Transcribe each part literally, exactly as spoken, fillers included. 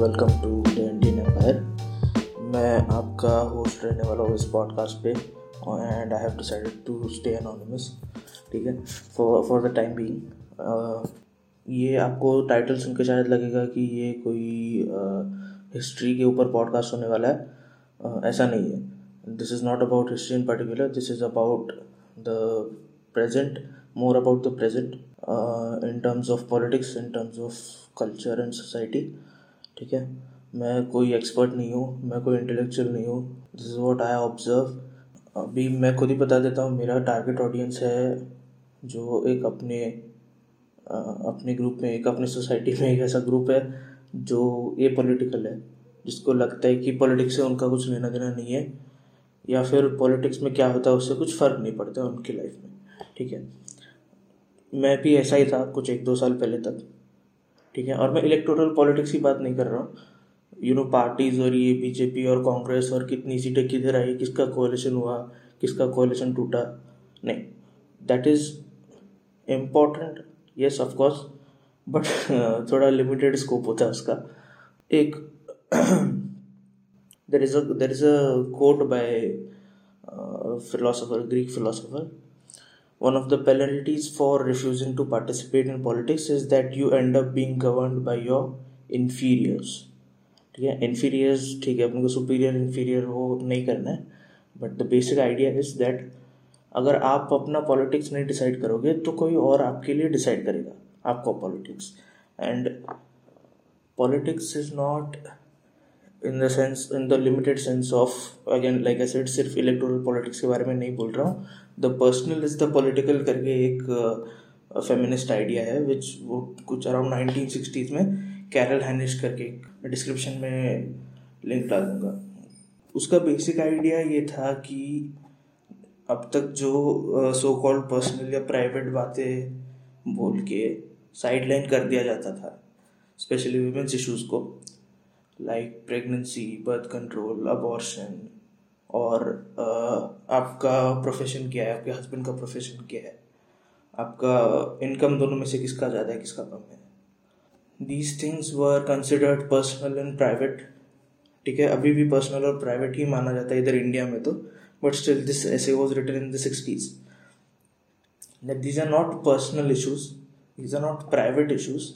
Welcome to the Indian empire. मैं आपका host रहने वाला हूँ इस पॉडकास्ट पे and I have decided to stay anonymous. ठीक है, for for the time being. ये आपको टाइटल सुन के शायद लगेगा कि ये कोई हिस्ट्री के ऊपर पॉडकास्ट होने वाला है। ऐसा नहीं है। This is not about history in particular, this is about the present, more about the present uh, in terms of politics, in terms of culture and society। ठीक है, मैं कोई एक्सपर्ट नहीं हूँ, मैं कोई इंटेलेक्चुअल नहीं हूँ। This is what I observe. अभी मैं खुद ही बता देता हूँ, मेरा टारगेट ऑडियंस है जो एक अपने अपने ग्रुप में, एक अपने सोसाइटी में एक ऐसा ग्रुप है जो ए पॉलिटिकल है, जिसको लगता है कि पॉलिटिक्स से उनका कुछ लेना देना नहीं है या फिर पॉलिटिक्स में क्या होता है उससे कुछ फ़र्क नहीं पड़ता उनकी लाइफ में। ठीक है, मैं भी ऐसा ही था कुछ एक दो साल पहले तक। ठीक है, और मैं इलेक्टोरल पॉलिटिक्स की बात नहीं कर रहा हूँ, यू नो पार्टीज़ और ये बीजेपी और कांग्रेस और कितनी सीटें किधर आई, किसका कोएलिशन हुआ, किसका कोएलिशन टूटा, नहीं। That is important, yes of course, but थोड़ा लिमिटेड स्कोप होता है उसका। एक there is a there is a quote by philosopher, Greek philosopher, one of the penalties for refusing to participate in politics is that you end up being governed by your inferiors। ठीक है, inferiors, ठीक है, अपन को superior inferior वो नहीं करना है, but the basic idea is that अगर आप अपना politics नहीं decide करोगे तो कोई और आपके लिए decide करेगा आपको politics। and politics is not in the sense, in the limited sense of, again like I said, सिर्फ electoral politics के बारे में नहीं बोल रहा हूँ। The personal is the political करके एक फेमिनिस्ट आइडिया है, विच वो कुछ अराउंड नाइनटीन सिक्सटीज़ में कैरल हैनिश करके, डिस्क्रिप्शन में लिंक डाल दूँगा। उसका बेसिक आइडिया ये था कि अब तक जो सो कॉल्ड पर्सनल या प्राइवेट बातें बोल के साइडलाइन कर दिया जाता था, स्पेशली वुमेन्स इशूज़ को, like pregnancy, birth control, abortion, और uh, आपका प्रोफेशन क्या है, आपके हस्बैंड का प्रोफेशन क्या है, आपका इनकम दोनों में से किसका ज़्यादा है किसका कम है। These things were considered personal and private. ठीक है, अभी भी पर्सनल और प्राइवेट ही माना जाता है इधर इंडिया में तो, but still this essay was written in the sixties that these are not personal issues, these are not private issues,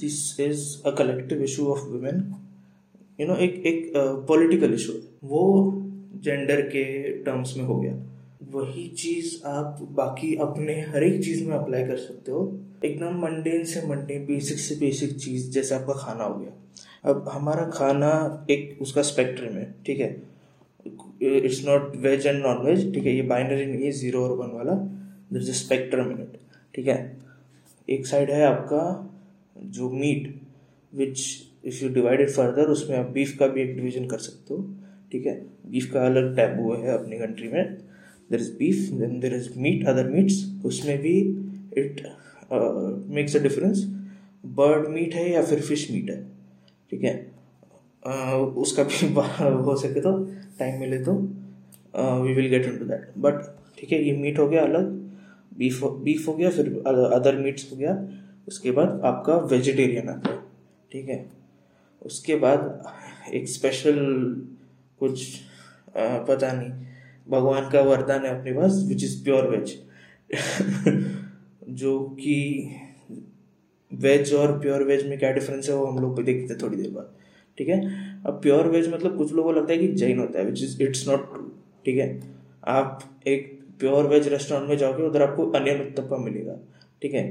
this is a collective issue of women, you know एक एक political issue. वो gender के terms में हो गया। वही चीज़ आप बाकी अपने हर एक चीज़ में अप्लाई कर सकते हो, एकदम मंडेन से मंडेन, बेसिक से बेसिक चीज़, जैसे आपका खाना हो गया। अब हमारा खाना एक उसका स्पेक्ट्रम है। ठीक है, it's not veg and non veg. ठीक है, ये बाइनरी नहीं है, जीरो और वन वाला, there is a spectrum in it. ठीक है, एक साइड है आपका जो meat, which if you divided further, उसमें आप बीफ का भी एक डिवीज़न कर सकते हो। ठीक है, बीफ का अलग टैबू है अपनी कंट्री में। There is beef, then there is meat, other meats, उसमें भी it makes a difference. Bird meat है या फिर फिश मीट है। ठीक है, uh, उसका भी हो सके तो टाइम मिले तो we will get into that, but ठीक है, ये मीट हो गया अलग, बीफ बीफ हो गया, फिर अदर मीट्स हो गया, उसके बाद आपका वेजिटेरियन आता है। ठीक है, उसके बाद एक स्पेशल कुछ आ, पता नहीं, भगवान का वरदान है अपने पास, विच इज़ प्योर वेज जो कि वेज और प्योर वेज में क्या डिफरेंस है वो हम लोग देखते थोड़ी देर बाद। ठीक है, अब प्योर वेज मतलब कुछ लोगों को लगता है कि जैन होता है, which is it's not true. ठीक है, आप एक प्योर वेज रेस्टोरेंट में जाओगे, उधर आपको अनियन उत्तपा मिलेगा। ठीक है,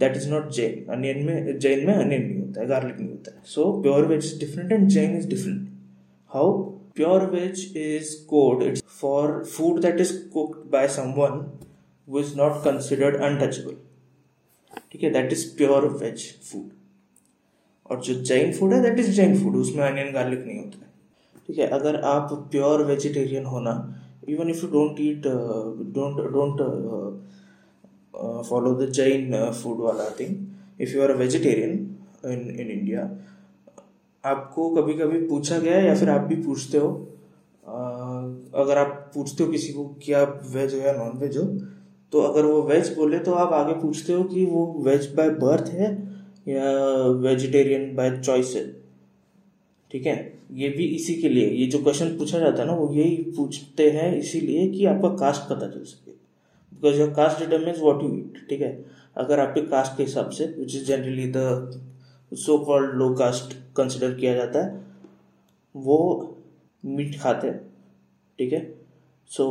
that is not Jain. Onion में जैन में अनियन नहीं होता है, गार्लिक नहीं होता है। So pure veg is different and Jain is different. How? Pure veg is code it's for food that is cooked by someone who is not considered untouchable. ठीक है, that is pure veg food. और जो Jain food है that is Jain food, उसमें onion garlic नहीं होता है। ठीक है, अगर आप प्योर वेजिटेरियन होना, even if you don't eat don't don't follow the Jain food वाला thing, if you are a vegetarian in in India, आपको कभी कभी पूछा गया है या फिर आप भी पूछते हो, अगर आप पूछते हो किसी को कि आप वेज हो या नॉन वेज हो, तो अगर वो वेज बोले तो आप आगे पूछते हो कि वो वेज बाय बर्थ है या वेजिटेरियन बाय चॉइस है। ठीक है, ये भी इसी के लिए ये जो क्वेश्चन पूछा जाता है ना वो यही पूछते हैं इसीलिए कि आपका कास्ट पता चल सके, because your caste determines what you eat. ठीक है, अगर आपके कास्ट के हिसाब से which is generally the so called low caste consider किया जाता है, वो मीट खाते हैं। ठीक है, so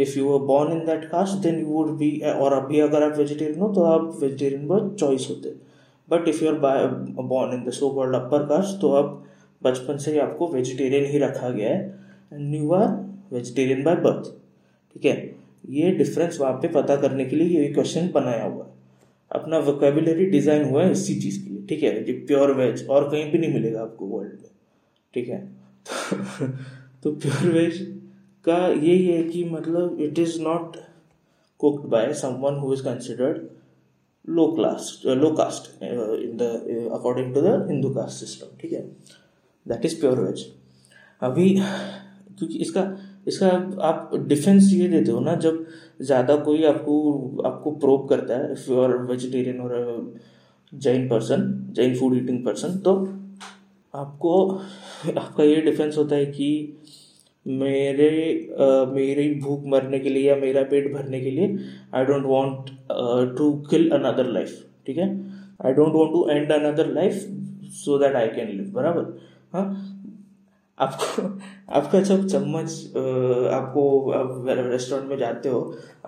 if you were born in that caste then you would be, और अभी अगर आप वेजिटेरियन हो तो आप वेजिटेरियन पर चॉइस होते, but if you are born in the so called upper caste तो आप बचपन से ही आपको वेजिटेरियन ही रखा गया है and you are vegetarian by birth. ठीक है, ये डिफरेंस वहाँ पे पता करने के लिए ये क्वेश्चन बनाया हुआ है, अपना वोकेबुलरी डिज़ाइन हुआ है इसी चीज़ के लिए। ठीक है, जो प्योर वेज और कहीं भी नहीं मिलेगा आपको वर्ल्ड में। ठीक है, तो, तो प्योर वेज का यही है कि मतलब it is not cooked by someone who is considered low class low caste in the according to the Hindu caste system. ठीक है, दैट इज़ प्योर वेज। अभी क्योंकि इसका इसका आप डिफेंस ये देते हो ना, जब ज़्यादा कोई आपको आपको प्रोब करता है इफ़ यू आर वेजिटेरियन और Jain person Jain food eating person, तो आपको आपका ये डिफेंस होता है कि मेरे uh, मेरी भूख मरने के लिए या मेरा पेट भरने के लिए I don't want to kill another life. ठीक है, I don't want to end another life so that I can live. बराबर, हाँ, आपको आपका जब चम्मच आपको आप रेस्टोरेंट में जाते हो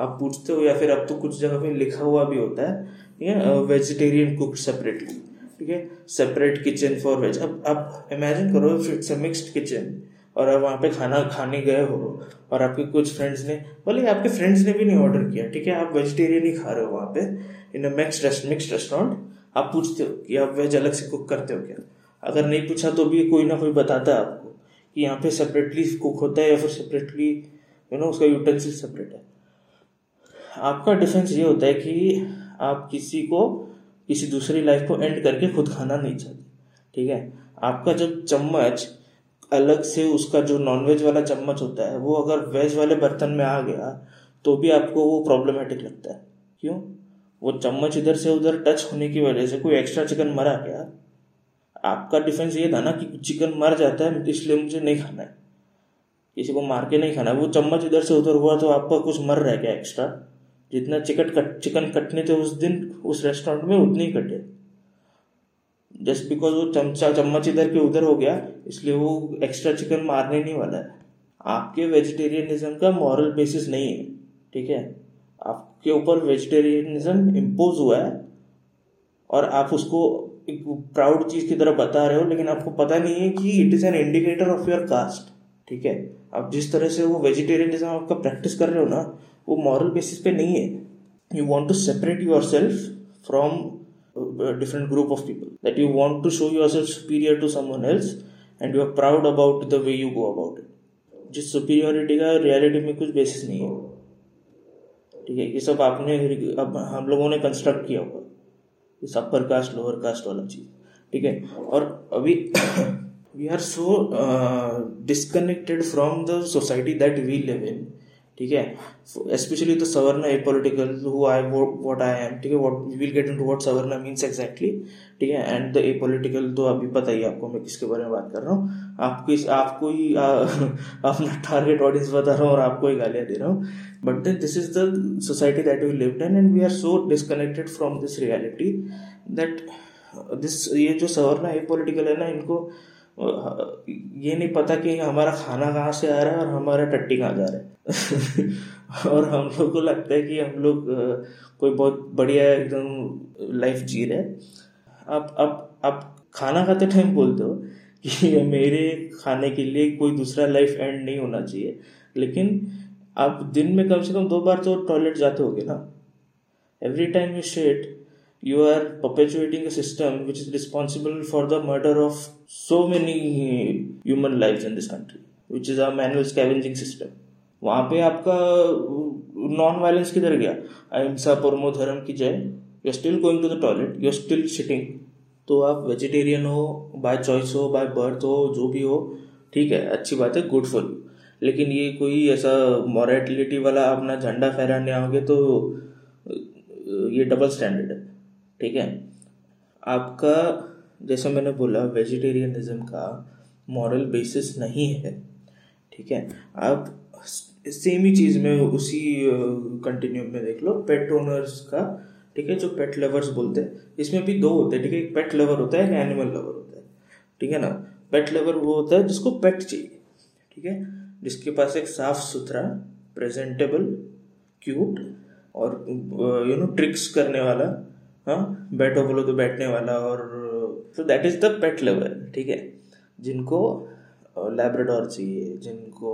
आप पूछते हो, या फिर अब तो कुछ जगह पे लिखा हुआ भी होता है, ठीक है, वेजिटेरियन कुक सेपरेटली। ठीक है, सेपरेट किचन फॉर वेज। अब आप इमेजिन करो इट्स अ मिक्स्ड किचन और आप वहाँ पे खाना खाने गए हो और आपके कुछ फ्रेंड्स ने, भले आपके फ्रेंड्स ने भी नहीं ऑर्डर किया, ठीक है, आप वेजिटेरियन ही खा रहे हो वहाँ पे इन अ मिक्स्ड रेस्टोरेंट, आप पूछते हो कि आप वेज अलग से कुक करते हो क्या? अगर नहीं पूछा तो भी कोई ना कोई बताता है आपको कि यहाँ पे सेपरेटली कुक होता है या फिर सेपरेटली यू नो उसका यूटेंसिल सेपरेट है। आपका डिफेंस ये होता है कि आप किसी को किसी दूसरी लाइफ को एंड करके खुद खाना नहीं चाहते। ठीक है, आपका जब चम्मच अलग से उसका जो नॉनवेज वाला चम्मच होता है वो अगर वेज वाले बर्तन में आ गया तो भी आपको वो प्रॉब्लमेटिक लगता है। क्यों? वो चम्मच इधर से उधर टच होने की वजह से कोई एक्स्ट्रा चिकन मरा गया। आपका डिफेंस ये था ना कि चिकन मर जाता है इसलिए मुझे नहीं खाना है, किसी को मार के नहीं खाना है। वो चम्मच इधर से उधर हुआ तो आपका कुछ मर रह गया एक्स्ट्रा। जितना चिकन कट चिकन कटने थे उस दिन उस रेस्टोरेंट में उतने ही कटे, जस्ट बिकॉज वो चमचा चम्मच इधर के उधर हो गया इसलिए वो एक्स्ट्रा चिकन मारने नहीं वाला है। आपके वेजिटेरियनिज्म का मॉरल बेसिस नहीं है। ठीक है, आपके ऊपर वेजिटेरियनिज्म इम्पोज हुआ है और आप उसको एक प्राउड चीज़ की तरह बता रहे हो, लेकिन आपको पता नहीं है कि it is an indicator of your caste. ठीक है, आप जिस तरह से वो वेजिटेरियनिज्म आपका प्रैक्टिस कर रहे हो ना वो मॉरल बेसिस पे नहीं है। You want to separate yourself from different group of people, that you want to show yourself superior to someone else and you are proud about the way you go about it, जिस superiority का reality में कुछ basis नहीं है। ठीक है, ये सब आपने अब हम लोगों ने कंस्ट्रक्ट किया हुआ इस अपर कास्ट लोअर कास्ट वाला चीज़। ठीक है, और अभी we are so disconnected from the society that we live in. ठीक है, specially the savarna apolitical who I what I am. ठीक है, what we will get into what savarna means exactly. ठीक है, एंड द ए पोलिटिकल तो अभी पता ही आपको मैं किसके बारे में बात कर रहा हूँ। आपको इस आपको ही अपना टारगेट ऑडियंस बता रहा हूँ और आपको ही गालियाँ दे रहा हूँ, but this is the society that we lived in and we are so disconnected from this reality that this ये जो सवर्ना ए पोलिटिकल है ना, इनको ये नहीं पता कि हमारा खाना कहाँ से आ रहा है और हमारा टट्टी कहाँ जा रहा है। और हम लोग को लगता है कि हम लोग कोई बहुत बढ़िया एकदम लाइफ जी रहे हैं। आप आप आप खाना खाते टाइम बोलते हो कि मेरे खाने के लिए कोई दूसरा लाइफ एंड नहीं होना चाहिए, लेकिन आप दिन में कम से कम दो बार तो टॉयलेट जाते होगे ना। Every time you shit you are perpetuating a system which is responsible for the murder of so many human lives in this country, which is a manual scavenging system. वहाँ पे आपका नॉन वायलेंस किधर गया? अहिंसा परमो धर्म की जय। You are still going to the toilet, you are still shitting. तो आप वेजिटेरियन हो बाय चॉइस हो बाय बर्थ हो जो भी हो, ठीक है, अच्छी बात है, गुड फॉर यू, लेकिन ये कोई ऐसा मोरालिटी वाला अपना झंडा फहराने आओगे तो ये डबल स्टैंडर्ड है। ठीक है, आपका जैसे मैंने बोला वेजिटेरियनिज्म का मॉरल बेसिस नहीं है, ठीक है। आप सेम ही चीज़ में उसी कंटिन्यूम में देख लो पेट ओनर्स का, ठीक है, जो पेट लवर्स बोलते हैं। इसमें भी दो होते हैं, ठीक है, एक पेट लवर होता है, एक एनिमल लवर होता है, ठीक है ना। पेट लवर वो होता है जिसको पेट चाहिए, ठीक है, जिसके पास एक साफ सुथरा, प्रेजेंटेबल, क्यूट और यू नो ट्रिक्स करने वाला, हाँ, बैठो बोलो तो बैठने वाला, और तो that is the pet lover, ठीक है। जिनको लैब्राडोर चाहिए, जिनको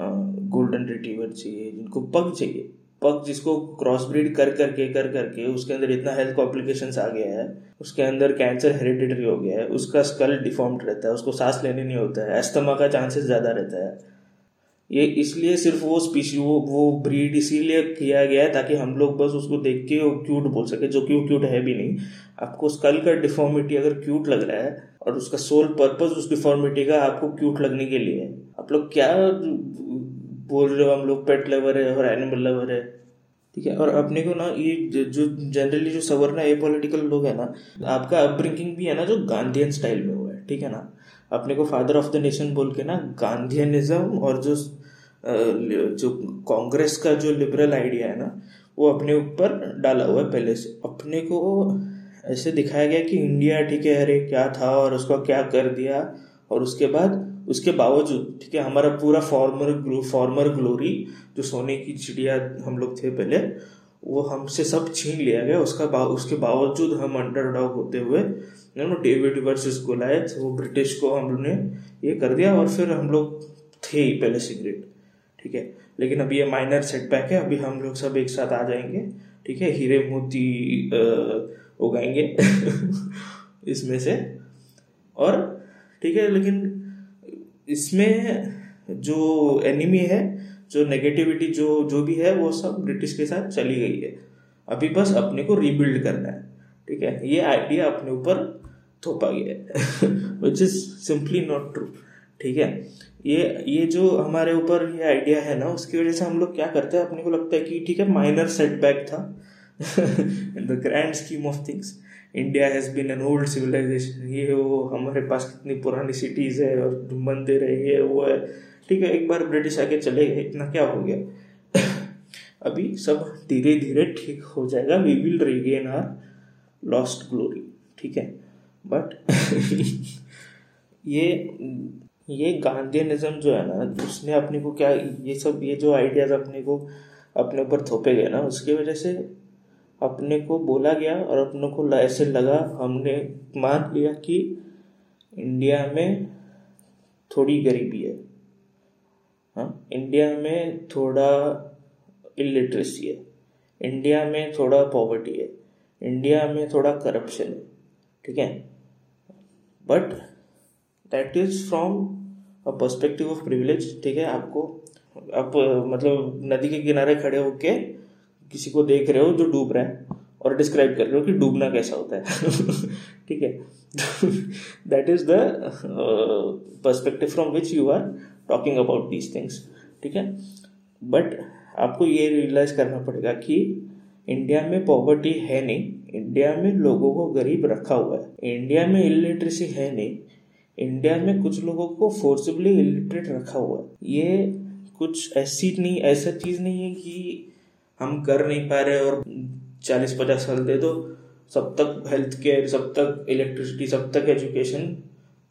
गोल्डन रिट्रीवर चाहिए, जिनको पग चाहिए, पग जिसको क्रॉस ब्रीड कर करके कर करके उसके अंदर इतना हेल्थ कॉम्प्लिकेशंस आ गया है, उसके अंदर कैंसर हेरिडिटरी हो गया है, उसका स्कल डिफॉर्म्ड रहता है, उसको सांस लेने नहीं होता है, एस्थमा का चांसेस ज़्यादा रहता है। ये इसलिए सिर्फ वो स्पीशी वो वो ब्रीड इसीलिए किया गया है ताकि हम लोग बस उसको देख के वो क्यूट बोल सके, जो क्यों क्यूट है भी नहीं। आपको स्कल का डिफॉर्मिटी अगर क्यूट लग रहा है और उसका सोल पर्पस उस डिफॉर्मिटी का आपको क्यूट लगने के लिए है, आप लोग क्या बोल रहे हो हम लोग पेट लवर है और एनिमल लवर है, ठीक है। और अपने को ना ये जो जनरली जो सवरना ए पॉलिटिकल लोग है ना, आपका अपब्रिंगिंग भी है ना जो गांधीयन स्टाइल में हुआ है, ठीक है ना। अपने को फादर ऑफ द नेशन बोल के ना गांधीयनिज्म और जो जो कांग्रेस का जो लिबरल आइडिया है ना वो अपने ऊपर डाला हुआ है पहले से। अपने को ऐसे दिखाया गया कि इंडिया, ठीक है, अरे क्या था और उसको क्या कर दिया, और उसके बाद उसके बावजूद, ठीक है, हमारा पूरा फॉर्मर ग्लो फॉर्मर ग्लोरी जो सोने की चिड़िया हम लोग थे पहले, वो हमसे सब छीन लिया गया। उसका बा, उसके बावजूद हम अंडरडॉग होते हुए ना डेविड वर्सेस गोलायत, वो ब्रिटिश को हम लोग ने ये कर दिया, और फिर हम लोग थे ही पहले सिगरेट, ठीक है। लेकिन अभी ये माइनर सेटबैक है, अभी हम लोग सब एक साथ आ जाएंगे, ठीक है, हीरे मोती उगाएंगे इसमें से, और ठीक है। लेकिन इसमें जो एनिमी है, जो नेगेटिविटी जो जो भी है, वो सब ब्रिटिश के साथ चली गई है। अभी बस अपने को रीबिल्ड करना है, ठीक है। ये आइडिया अपने ऊपर थोपा गया है which is simply not true, ठीक है। ये ये जो हमारे ऊपर ये आइडिया है ना, उसकी वजह से हम लोग क्या करते हैं, अपने को लगता है कि ठीक है माइनर सेटबैक था in the grand scheme of things, India has been an old civilization, ये वो, हमारे पास कितनी पुरानी सिटीज़ है और मंदिर है, ये वो है, ठीक है। एक बार ब्रिटिश आके चले गए, इतना क्या हो गया अभी सब धीरे धीरे ठीक हो जाएगा, we will regain our lost glory, ठीक है। बट ये ये गांधीयनिज्म जो है ना, उसने अपने को क्या, ये सब ये जो आइडियाज़ अपने को अपने ऊपर थोपे गए ना, उसकी वजह से अपने को बोला गया और अपने को ऐसे लगा, हमने मान लिया कि इंडिया में थोड़ी गरीबी है, हाँ, इंडिया में थोड़ा इलिटरेसी है, इंडिया में थोड़ा पॉवर्टी है, इंडिया में थोड़ा करप्शन है, ठीक है। But that is from a perspective of privilege, ठीक है। आपको आप मतलब नदी के किनारे खड़े होके किसी को देख रहे हो जो डूब रहा है और डिस्क्राइब कर रहे हो कि डूबना कैसा होता है ठीक है, that is the perspective from which you are talking about these things, ठीक है। बट आपको ये रियलाइज करना पड़ेगा कि इंडिया में पॉवर्टी है नहीं, इंडिया में लोगों को गरीब रखा हुआ है, इंडिया में इलिटरेसी है नहीं, इंडिया में कुछ लोगों को फोर्सिबली इलिटरेट रखा हुआ है। ये कुछ ऐसी नहीं ऐसा चीज़ नहीं है कि हम कर नहीं पा रहे और चालीस पचास साल दे दो, सब तक हेल्थ केयर, सब तक इलेक्ट्रिसिटी, सब तक एजुकेशन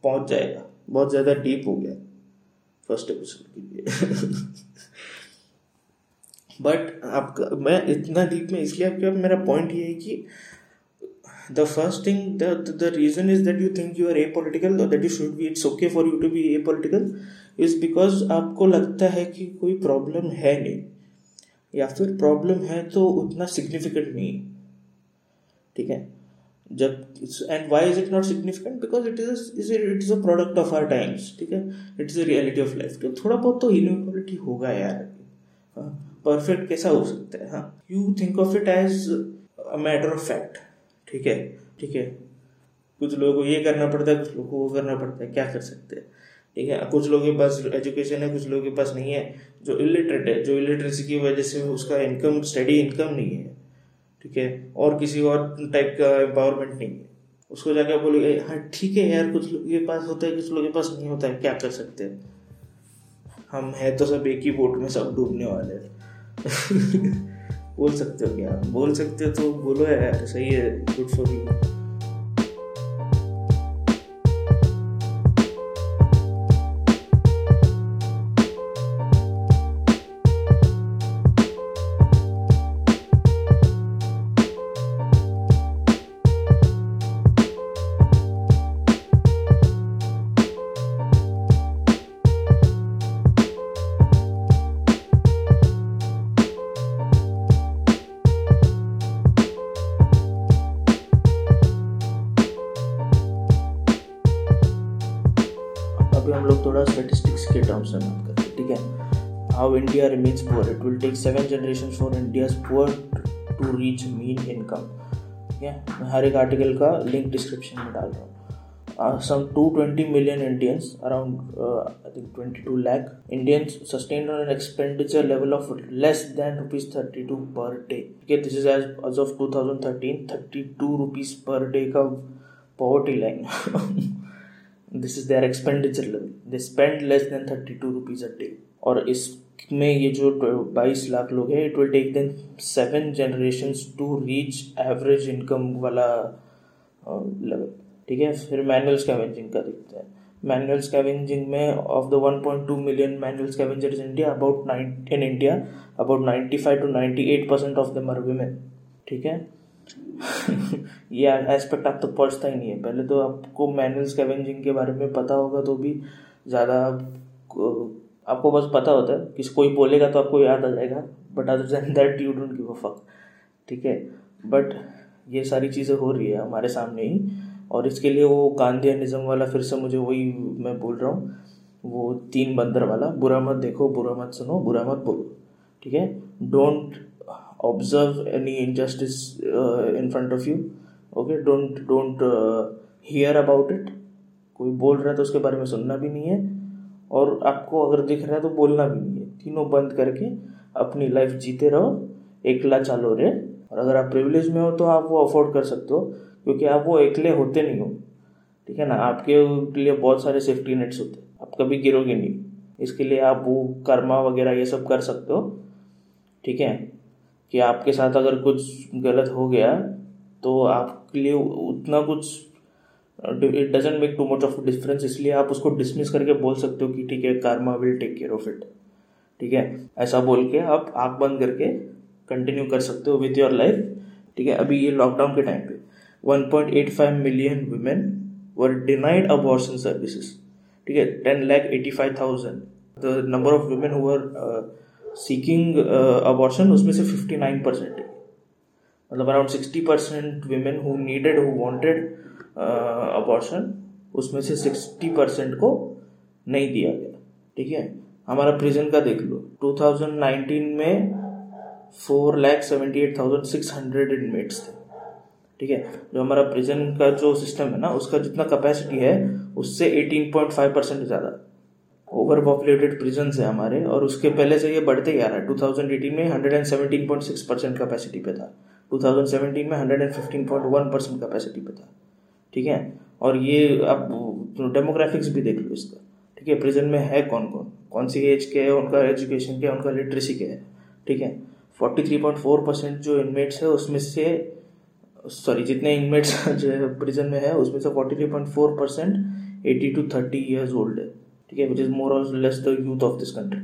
पहुंच जाएगा। बहुत ज़्यादा डीप हो गया फर्स्ट एपिसोड के लिए बट आपका मैं इतना डीप में इसलिए आपके मेरा पॉइंट ये है कि the first thing the, the the reason is that you think you are apolitical or that you should be, it's okay for you to be apolitical is because आपको लगता है कि कोई प्रॉब्लम है नहीं, या फिर प्रॉब्लम है तो उतना सिग्निफिकेंट नहीं, ठीक है। जब and why is it not significant, because it is it is a product of our times, ठीक है, it is a reality of life. तो थोड़ा बहुत तो इनइक्वालिटी होगा यार, परफेक्ट कैसा हो सकता है, हाँ। You think of it as a matter of fact, ठीक है, ठीक है। कुछ लोगों को ये करना पड़ता है, कुछ लोगों को वो करना पड़ता है, क्या कर सकते हैं, ठीक है। कुछ लोगों के पास एजुकेशन है, कुछ लोगों के पास नहीं है, जो इलिटरेट है, जो इलिटरेसी की वजह से उसका इनकम स्टडी इनकम नहीं है, ठीक है, और किसी और टाइप का एम्पावरमेंट नहीं है, उसको जाकर बोले हाँ ठीक है यार, कुछ लोग के पास होता है, कुछ लोग के पास नहीं होता है, क्या कर सकते हैं, हम है तो सब एक ही बोट में, सब डूबने वाले हैं। बोल सकते हो, क्या बोल सकते हो तो बोलो यार, सही है, गुड फॉर यू। हम लोग थोड़ा स्टैटिस्टिक्स के टर्म्स में बात करते हैं, ठीक है। How India remains poor, it will take seven generation for India's poor to reach mean income, ठीक है। मैं हर एक आर्टिकल का लिंक डिस्क्रिप्शन में डाल रहा हूँ। Some two twenty million Indians, around I think twenty-two lakh Indians sustain on an expenditure level of less than rupees thirty two per day, ठीक है। This is as of two thousand thirteen thirty two rupees per day का poverty line. This is their expenditure level, they spend less than thirty two rupees a day. और इसमें ये जो बाईस लाख लोग हैं, it will take then seven generations to reach average income वाला level, ठीक है। फिर मैनुअल स्कैवेंजिंग का देखते हैं। मैनुअल स्कैवेंजिंग में of the one point two million manual scavengers in India about nine in India about ninety five to ninety eight percent of them are women, ठीक है। ये एस्पेक्ट आप तक तो पहुँचता ही नहीं है। पहले तो आपको मैनुअल स्कैवेंजिंग के बारे में पता होगा तो भी ज़्यादा आपको बस पता होता है, किसी कोई बोलेगा तो आपको याद आ जाएगा, but other than that you don't give a fuck, ठीक है। बट ये सारी चीज़ें हो रही है हमारे सामने ही, और इसके लिए वो गांधीनिज्म वाला, फिर से मुझे वही मैं बोल रहा हूँ, वो तीन बंदर वाला, बुरा मत देखो, बुरा मत सुनो, बुरा मत बोलो, ठीक है। Don't observe any injustice uh, in front of you, okay, don't don't uh, hear about it, कोई बोल रहा है तो उसके बारे में सुनना भी नहीं है, और आपको अगर दिख रहा है तो बोलना भी नहीं है। तीनों बंद करके अपनी लाइफ जीते रहो, एकला चालो रे। और अगर आप प्रिविलेज में हो तो आप वो अफोर्ड कर सकते हो, क्योंकि आप वो एकले होते नहीं हो, ठीक है ना। आपके लिए बहुत सारे सेफ्टी नेट्स होते हैं, आप कभी गिरोगे नहीं, इसके लिए आप वो कर्मा वगैरह ये सब कर सकते हो, ठीक है, कि आपके साथ अगर कुछ गलत हो गया तो आपके लिए उतना कुछ it doesn't make too much of difference, इसलिए आप उसको डिसमिस करके बोल सकते हो कि ठीक है, कारमा will take care of it, ठीक है। ऐसा बोल के आप आँख बंद करके कंटिन्यू कर सकते हो विथ योर लाइफ, ठीक है। अभी ये लॉकडाउन के टाइम पे one point eight five million women were denied abortion services, ठीक है। Ten lakh eighty five thousand the number of women who are seeking abortion, उसमें से फिफ्टी नाइन परसेंट, मतलब around sixty percent women who needed who wanted abortion, उसमें से sixty percent को नहीं दिया गया, ठीक है। हमारा प्रिजन का देख लो, टू थाउजेंड नाइनटीन में four lakh seventy eight thousand six hundred inmates थे, ठीक है। जो हमारा प्रिजन का जो सिस्टम है ना, उसका जितना कैपेसिटी है उससे एटीन पॉइंट फाइव परसेंट ज़्यादा ओवर पॉपुलेटेड प्रिजन्स है हमारे, और उसके पहले से ये बढ़ते ही आ रहा है। टू थाउजेंड एटीन में one hundred seventeen point six percent capacity पे था, टू थाउजेंड सेवनटीन में one hundred fifteen point one percent capacity पे था, ठीक है। और ये आप डेमोग्राफिक्स भी देख लो इसका, ठीक है। प्रिजन में है कौन कौन, कौन सी एज के है, उनका एजुकेशन क्या है, उनका लिटरेसी क्या है, ठीक है। Forty three point four percent जो इनमेट्स है उसमें से, सॉरी जितने इनमेट्स जो प्रिजन में है उसमें से forty three point four percent eighteen to thirty years old है, ठीक है, विच इज़ मोर और less the youth of this country.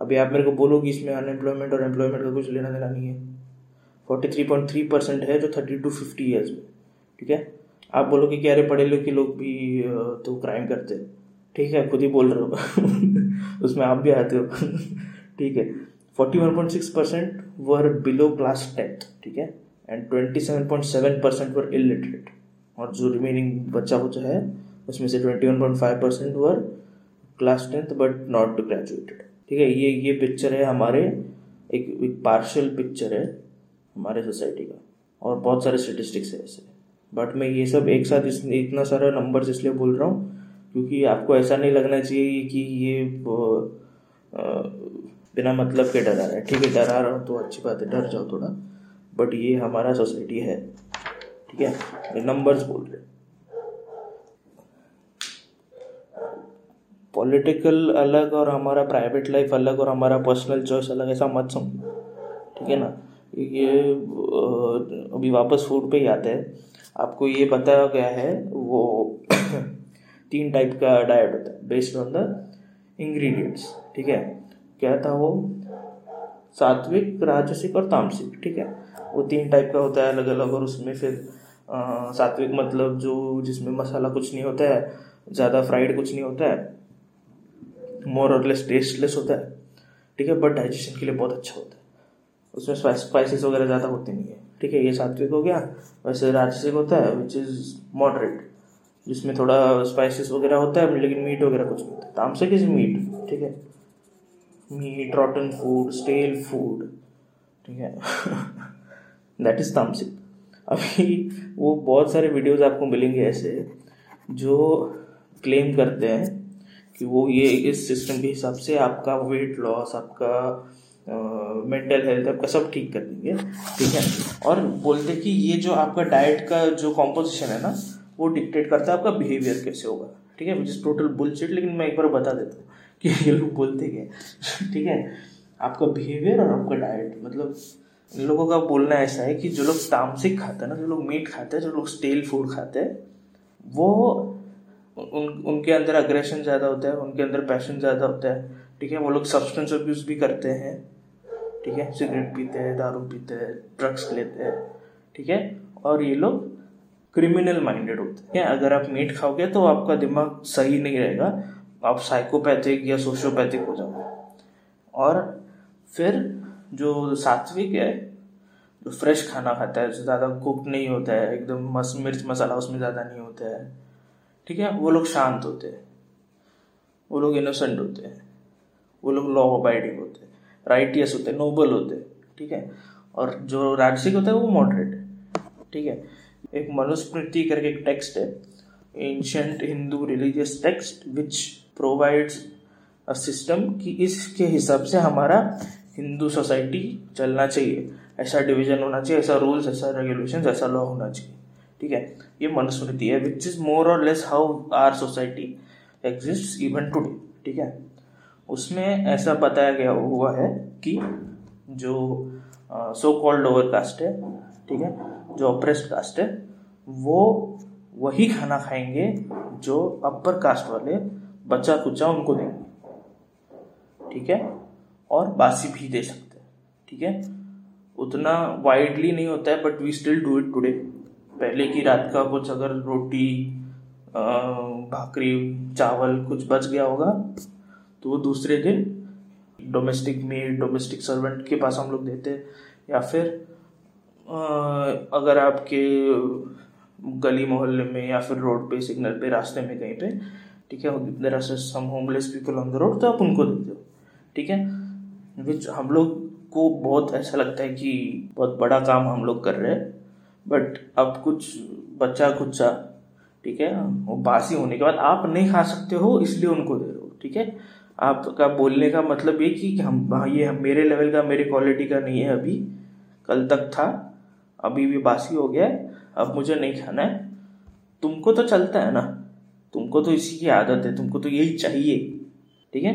अभी आप मेरे को बोलो कि इसमें अनएम्प्लॉयमेंट और एम्प्लॉयमेंट का कुछ लेना देना नहीं है। Forty three point three percent है जो थर्टी टू फिफ्टी ईयर्स में, ठीक है। आप बोलो कि क्या रे पढ़े लिखे लोग भी तो क्राइम करते हैं, ठीक है, खुद ही बोल रहे हो। उसमें आप भी आते हो, ठीक है। Forty one point six percent were below class tenth, ठीक है, and twenty seven point seven percent were illiterate, और जो रिमेनिंग बच्चा बच्चा है उसमें से twenty one point five percent were class tenth but not graduated, ठीक है। ये ये पिक्चर है हमारे, एक एक पार्शियल पिक्चर है हमारे सोसाइटी का, और बहुत सारे स्टेटिस्टिक्स है ऐसे। बट मैं ये सब एक साथ इस, इतना सारा नंबर्स इसलिए बोल रहा हूँ क्योंकि आपको ऐसा नहीं लगना चाहिए कि ये बिना मतलब के डरा रहा है, ठीक है। डरा रहा हूँ तो अच्छी बात है, डर जाओ थोड़ा, बट ये हमारा सोसाइटी है, ठीक है, नंबर्स बोल रहे हैं। पॉलिटिकल अलग और हमारा प्राइवेट लाइफ अलग और हमारा पर्सनल चॉइस अलग, ऐसा मत समझो, ठीक है ना। ये अभी वापस फूड पे ही आते हैं। आपको ये बताया गया है वो तीन टाइप का डाइट होता है बेस्ड ऑन द इंग्रेडिएंट्स, ठीक है। क्या था वो? सात्विक, राजसिक और तामसिक, ठीक है। वो तीन टाइप का होता है अलग अलग। और उसमें फिर आ, सात्विक मतलब जो जिसमें मसाला कुछ नहीं होता है, ज़्यादा फ्राइड कुछ नहीं होता है, मोर और लेस टेस्टलेस होता है, ठीक है, बट डाइजेशन के लिए बहुत अच्छा होता है। उसमें स्पाइसेस वगैरह ज़्यादा होते नहीं है, ठीक है। ये सात्विक हो गया। वैसे राजसिक होता है विच इज़ मॉडरेट, जिसमें थोड़ा स्पाइसेस वगैरह होता है लेकिन मीट वगैरह कुछ नहीं होता। तामसिक इज मीट, ठीक है, meat, rotten food, stale food, ठीक है, दैट इज तामसिक। अभी वो बहुत सारे वीडियोस आपको मिलेंगे ऐसे जो क्लेम करते हैं कि वो ये इस सिस्टम के हिसाब से आपका वेट लॉस, आपका मेंटल हेल्थ, आपका सब ठीक कर देंगे, ठीक है। और बोलते कि ये जो आपका डाइट का जो कॉम्पोजिशन है ना वो डिक्टेट करता है आपका बिहेवियर कैसे होगा, ठीक है, विच इज़ टोटल बुलशिट। लेकिन मैं एक बार बता देता हूँ कि ये लोग बोलते क्या, ठीक है, आपका बिहेवियर और आपका डाइट। मतलब इन लोगों का बोलना ऐसा है कि जो लोग तामसिक खाते हैं ना, जो लोग मीट खाते हैं, जो लोग स्टेल फूड खाते हैं, वो उन उनके अंदर अग्रेशन ज़्यादा होता है, उनके अंदर पैशन ज़्यादा होता है, ठीक है। वो लोग सब्सटेंस अब्यूज़ भी करते हैं, ठीक है, सिगरेट पीते हैं, दारू पीते हैं, ड्रग्स लेते हैं, ठीक है। और ये लोग क्रिमिनल माइंडेड होते हैं। अगर आप मीट खाओगे तो आपका दिमाग सही नहीं रहेगा, आप साइकोपैथिक या सोशियोपैथिक हो जाओगे। और फिर जो सात्विक है, जो फ्रेश खाना खाता है, जो ज़्यादा कुक नहीं होता है, एकदम मस मिर्च मसाला उसमें ज़्यादा नहीं होता है, ठीक है, वो लोग शांत होते हैं, वो लोग इनोसेंट होते हैं, वो लोग लॉ अबाइडिंग होते हैं, राइटियस होते हैं, नोबल होते हैं, ठीक है। और जो राजसिक होता है वो मॉडरेट है, ठीक है। एक मनुस्मृति करके एक टेक्स्ट है, ancient Hindu religious text, which provides a system कि इसके हिसाब से हमारा हिंदू सोसाइटी चलना चाहिए, ऐसा डिवीज़न होना चाहिए, ऐसा रूल्स, ऐसा रेगुलेशन, ऐसा लॉ होना चाहिए, ठीक है। ये मनुस्मृति है विच इज़ मोर और less how are society exist even today, ठीक है। उसमें ऐसा बताया गया हुआ है कि जो सो कॉल्ड लोअर कास्ट है, ठीक है, जो ऑप्रेस्ड कास्ट है, वो वही खाना खाएंगे जो अपर कास्ट वाले बचा कुचा उनको देंगे, ठीक है, और बासी भी दे सकते हैं, ठीक है। उतना वाइडली नहीं होता है but we still do it today. पहले की रात का कुछ अगर रोटी, भाकरी, चावल कुछ बच गया होगा तो वो दूसरे दिन डोमेस्टिक मेड, डोमेस्टिक सर्वेंट के पास हम लोग देते हैं। या फिर अगर आपके गली मोहल्ले में या फिर रोड पे, सिग्नल पे, रास्ते में कहीं पे, ठीक है, there are some homeless people on the road, तो आप उनको देते हो, ठीक है। विच हम लोग को बहुत ऐसा लगता है कि बहुत बड़ा काम हम लोग कर रहे हैं, बट अब कुछ बच्चा कुच्चा, ठीक है, वो बासी होने के बाद आप नहीं खा सकते हो इसलिए उनको दे दो, ठीक है। आपका बोलने का मतलब ये कि हम ये मेरे लेवल का, मेरे क्वालिटी का नहीं है, अभी कल तक था, अभी भी बासी हो गया है, अब मुझे नहीं खाना है। तुमको तो चलता है ना, तुमको तो इसी की आदत है, तुमको तो यही चाहिए, ठीक है,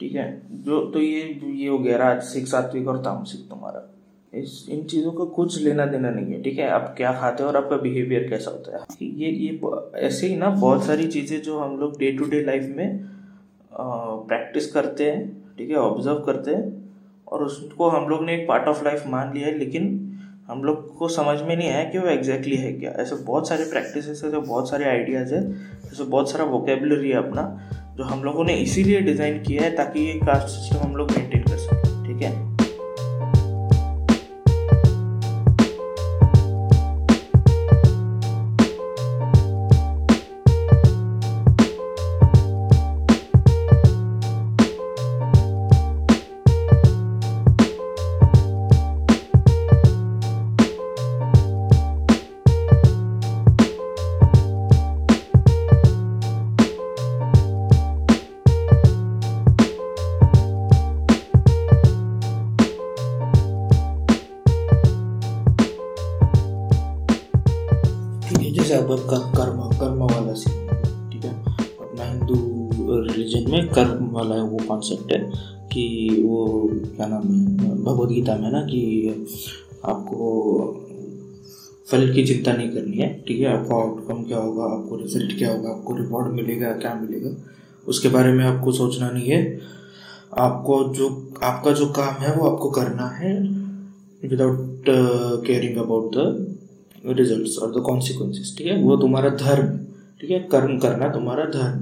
ठीक है। जो तो ये ये हो गया राजसिक, सात्विक और तामसिक। तुम्हारा इस इन चीज़ों का कुछ लेना देना नहीं है, ठीक है। आप क्या खाते हो और आपका बिहेवियर कैसा होता है, ये ये ऐसे ही ना बहुत सारी चीज़ें जो हम लोग डे टू डे लाइफ में प्रैक्टिस करते हैं, ठीक है, ऑब्जर्व करते हैं, और उसको हम लोग ने एक पार्ट ऑफ लाइफ मान लिया है, लेकिन हम लोग को समझ में नहीं आया कि वो एग्जैक्टली है क्या। ऐसे बहुत सारे प्रैक्टिसेस है, बहुत सारे आइडियाज़ है, ऐसे बहुत सारा वोकेबुलरी है अपना जो हम लोगों ने इसीलिए डिज़ाइन किया है ताकि ये कास्ट सिस्टम हम लोग मेंटेन कर सकें, ठीक है। मतलब का कर्म कर्म वाला सीन, ठीक है। अपना हिंदू रिलीजन में कर्म वाला है वो कॉन्सेप्ट है कि वो क्या नाम है भगवद गीता में ना कि आपको फल की चिंता नहीं करनी है, ठीक है। आपका आउटकम क्या होगा, आपको रिजल्ट क्या होगा, आपको रिवॉर्ड मिलेगा क्या मिलेगा उसके बारे में आपको सोचना नहीं है। आपको जो आपका जो काम है वो आपको करना है without caring about the results और द कॉन्सिक्वेंसेस, ठीक है। वो तुम्हारा धर्म, ठीक है, कर्म करना तुम्हारा धर्म,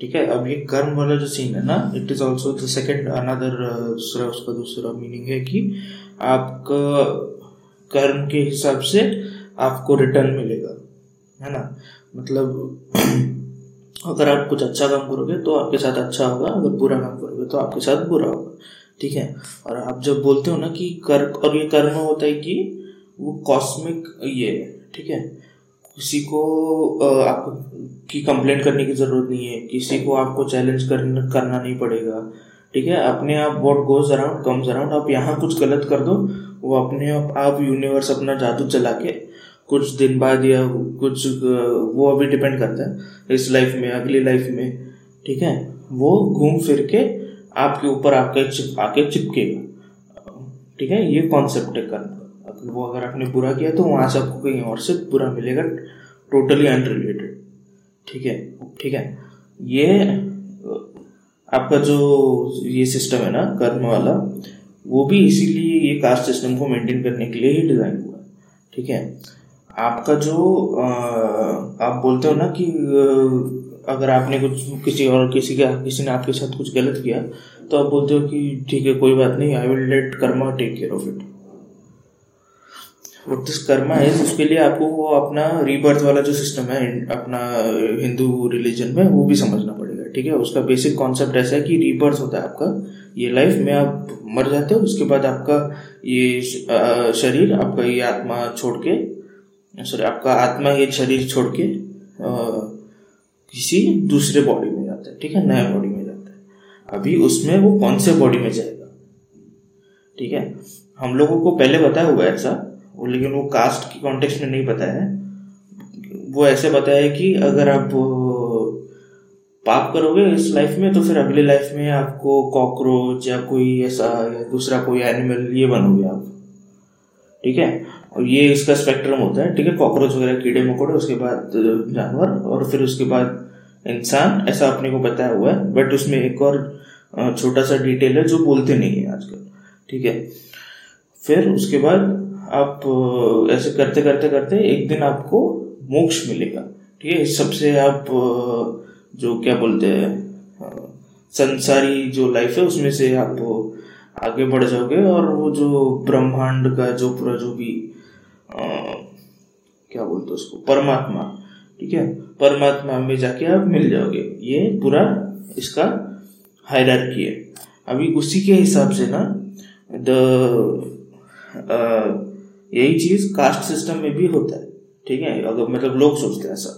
ठीक है। अब ये कर्म वाला जो सीन है ना, it is also the second another दूसरा उसका दूसरा मीनिंग है कि आपका कर्म के हिसाब से आपको रिटर्न मिलेगा, है ना। मतलब अगर आप कुछ अच्छा काम करोगे तो आपके साथ अच्छा होगा, अगर बुरा काम करोगे तो आपके साथ बुरा होगा, ठीक है। और आप जब बोलते हो ना कि कर्म, और ये कर्म होता है कि वो कॉस्मिक ये है, ठीक है। किसी को आपकी कंप्लेंट करने की ज़रूरत नहीं है, किसी को आपको चैलेंज करना करना नहीं पड़ेगा, ठीक है। अपने आप what goes around comes around. आप यहाँ कुछ गलत कर दो, वो अपने आप यूनिवर्स अपना जादू चला के कुछ दिन बाद या कुछ वो अभी डिपेंड करता है इस लाइफ में अगली लाइफ में, ठीक है, वो घूम फिर के आपके ऊपर आके चिप आके चिपकेगा, ठीक है। ये कॉन्सेप्ट है कर्म का। वो अगर आपने बुरा किया तो वहाँ से आपको कहीं और से बुरा मिलेगा, टोटली अनरिलेटेड, ठीक है ठीक है। ये आपका जो ये सिस्टम है ना कर्म वाला, वो भी इसीलिए ये कास्ट सिस्टम को मेंटेन करने के लिए ही डिज़ाइन हुआ, ठीक है। आपका जो आप बोलते हो ना कि अगर आपने कुछ किसी और किसी का किसी ने आपके साथ कुछ गलत किया तो आप बोलते हो कि ठीक है कोई बात नहीं, I will let Karma take care of it. What this Karma is, उसके लिए आपको वो अपना रीबर्थ वाला जो सिस्टम है अपना हिंदू रिलीजन में वो भी समझना पड़ेगा, ठीक है। उसका बेसिक कॉन्सेप्ट ऐसा है कि रीबर्थ होता है आपका, ये लाइफ में आप मर जाते हो, उसके बाद आपका ये शरीर आपका ये आत्मा छोड़ के सॉरी आपका आत्मा ये शरीर छोड़ के आ, किसी दूसरे बॉडी में जाता है, ठीक है, नया बॉडी में जाता है। अभी उसमें वो कौन से बॉडी में जाएगा, ठीक है, हम लोगों को पहले पता हुआ है ऐसा, लेकिन वो कास्ट की कॉन्टेक्स्ट में नहीं पता है। वो ऐसे पता है कि अगर आप पाप करोगे इस लाइफ में तो फिर अगली लाइफ में आपको कॉकरोच या कोई ऐसा या दूसरा कोई एनिमल ये बनोगे आप, ठीक है। और ये इसका स्पेक्ट्रम होता है, ठीक है, कॉकरोच वगैरह कीड़े मकोड़े, उसके बाद जानवर और फिर उसके बाद इंसान, ऐसा अपने को बताया हुआ है। बट उसमें एक और छोटा सा डिटेल है जो बोलते नहीं है आजकल, ठीक है। फिर उसके बाद आप ऐसे करते करते करते एक दिन आपको मोक्ष मिलेगा, ठीक है। इस सबसे आप जो क्या बोलते हैं संसारी जो लाइफ है उसमें से आप आगे बढ़ जाओगे और वो जो ब्रह्मांड का जो पूरा जो भी आ, क्या बोलते उसको परमात्मा, ठीक है, परमात्मा में जाके आप मिल जाओगे। ये पूरा इसका हायरार्की है। अभी उसी के हिसाब से ना द यही चीज़ कास्ट सिस्टम में भी होता है, ठीक है। अगर मतलब लोग सोचते हैं ऐसा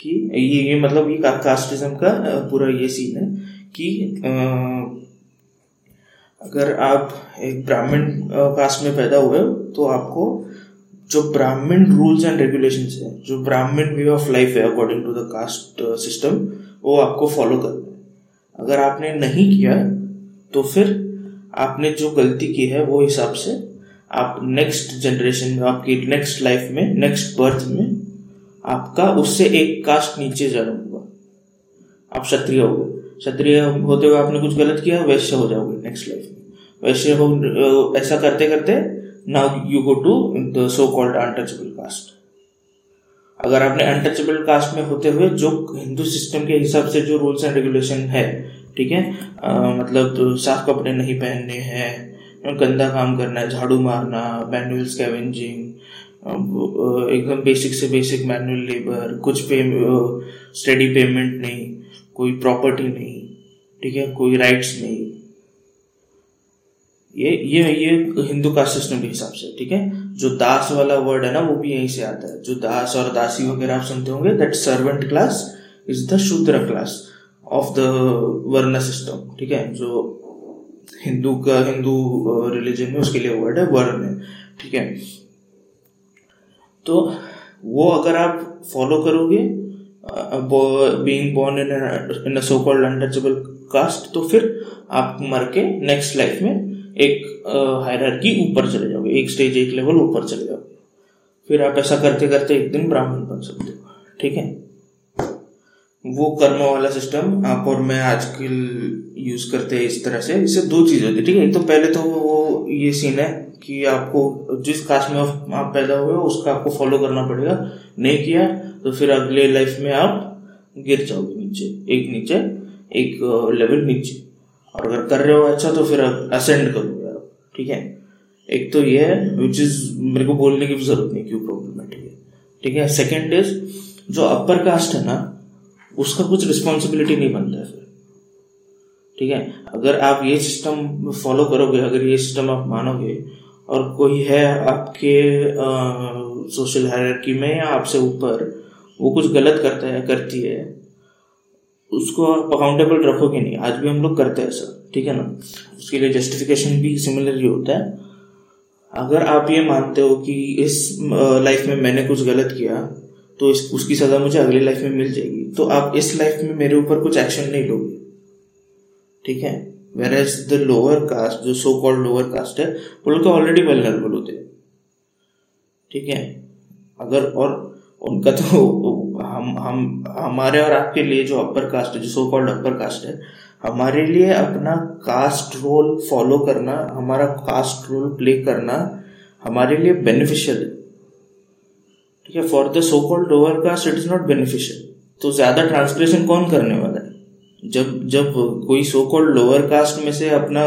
कि ये ये मतलब ये कास्टिज्म का पूरा ये सीन है कि आ, अगर आप एक ब्राह्मण कास्ट में पैदा हुए तो आपको जो ब्राह्मण रूल्स एंड रेगुलेशंस है, जो ब्राह्मण वे ऑफ लाइफ है according to the caste system, वो आपको फॉलो करना है। अगर आपने नहीं किया तो फिर आपने जो गलती की है वो हिसाब से आप नेक्स्ट जनरेशन में आपकी नेक्स्ट लाइफ में नेक्स्ट बर्थ में आपका उससे एक कास्ट नीचे जन्म हुआ, आप क्षत्रिय हो गए। क्षत्रिय होते हुए आपने कुछ गलत किया, वैश्य हो जाओगे नेक्स्ट लाइफ में। वैश्य हो, ऐसा करते करते now you go to the so called untouchable caste. अगर आपने अनटचेबल कास्ट में होते हुए जो हिंदू सिस्टम के हिसाब से जो रूल्स एंड रेगुलेशन है, ठीक है, मतलब तो साफ कपड़े नहीं पहनने हैं, गंदा काम करना है, झाड़ू मारना, मैनुअल स्कैवेंजिंग, एकदम बेसिक से बेसिक मैनुअल लेबर, कुछ पे स्टडी पेमेंट नहीं, कोई प्रॉपर्टी नहीं, ठीक है, कोई राइट्स नहीं, ये ये ये हिंदू कास्ट सिस्टम के हिसाब से, ठीक है। जो दास वाला वर्ड है ना वो भी यहीं से आता है। जो दास और दासी वगैरह आप सुनते होंगे, that servant class is the Shudra class of the varna system, ठीक है। जो हिंदू का हिंदू रिलीजन में उसके लिए वर्ड है वर्ण, ठीक है। तो वो अगर आप फॉलो करोगे being born in a so called untouchable caste, तो फिर आप मर के नेक्स्ट लाइफ में एक हायरार्की ऊपर चले जाओगे, एक स्टेज एक लेवल ऊपर चले जाओगे। फिर आप ऐसा करते करते एक दिन ब्राह्मण बन सकते हो। ठीक है, वो कर्म वाला सिस्टम आप और मैं आजकल यूज करते हैं इस तरह से। इससे दो चीज होती है, ठीक है। तो पहले तो वो ये सीन है कि आपको जिस कास्ट में आप पैदा हुए हो उसका आपको फॉलो करना पड़ेगा, नहीं किया तो फिर अगले लाइफ में आप गिर जाओगे नीचे, एक नीचे एक लेवल नीचे। और अगर कर रहे हो अच्छा तो फिर असेंड करोगे आप। ठीक है, एक तो ये है विच इज मेरे को बोलने की जरूरत नहीं क्यों प्रॉब्लमेटिक है। ठीक है, सेकेंड इज जो अपर कास्ट है ना उसका कुछ रिस्पॉन्सिबिलिटी नहीं बनता है फिर। ठीक है, अगर आप ये सिस्टम फॉलो करोगे, अगर ये सिस्टम आप मानोगे और कोई है आपके सोशल हायरार्की में या आपसे ऊपर वो कुछ गलत करता है करती है, उसको आप अकाउंटेबल रखोगे नहीं। आज भी हम लोग करते हैं सर, ठीक है ना। उसके लिए जस्टिफिकेशन भी सिमिलरली होता है। अगर आप ये मानते हो कि इस लाइफ में मैंने कुछ गलत किया तो इस उसकी सज़ा मुझे अगली लाइफ में मिल जाएगी, तो आप इस लाइफ में मेरे ऊपर कुछ एक्शन नहीं लोगे। ठीक है, whereas the lower caste, जो so called lower caste है, वो लोग ऑलरेडी vulnerable होते हैं। ठीक है, अगर और उनका तो हम हम हमारे और आपके लिए जो अपर कास्ट है, जो so called अपर कास्ट है, हमारे लिए अपना कास्ट रोल फॉलो करना, हमारा कास्ट रोल प्ले करना हमारे लिए बेनिफिशियल है। ठीक है, for the so called lower caste it is not beneficial. तो ज्यादा ट्रांसलेशन कौन करने वाला है? जब जब कोई सो कॉल्ड लोअर कास्ट में से अपना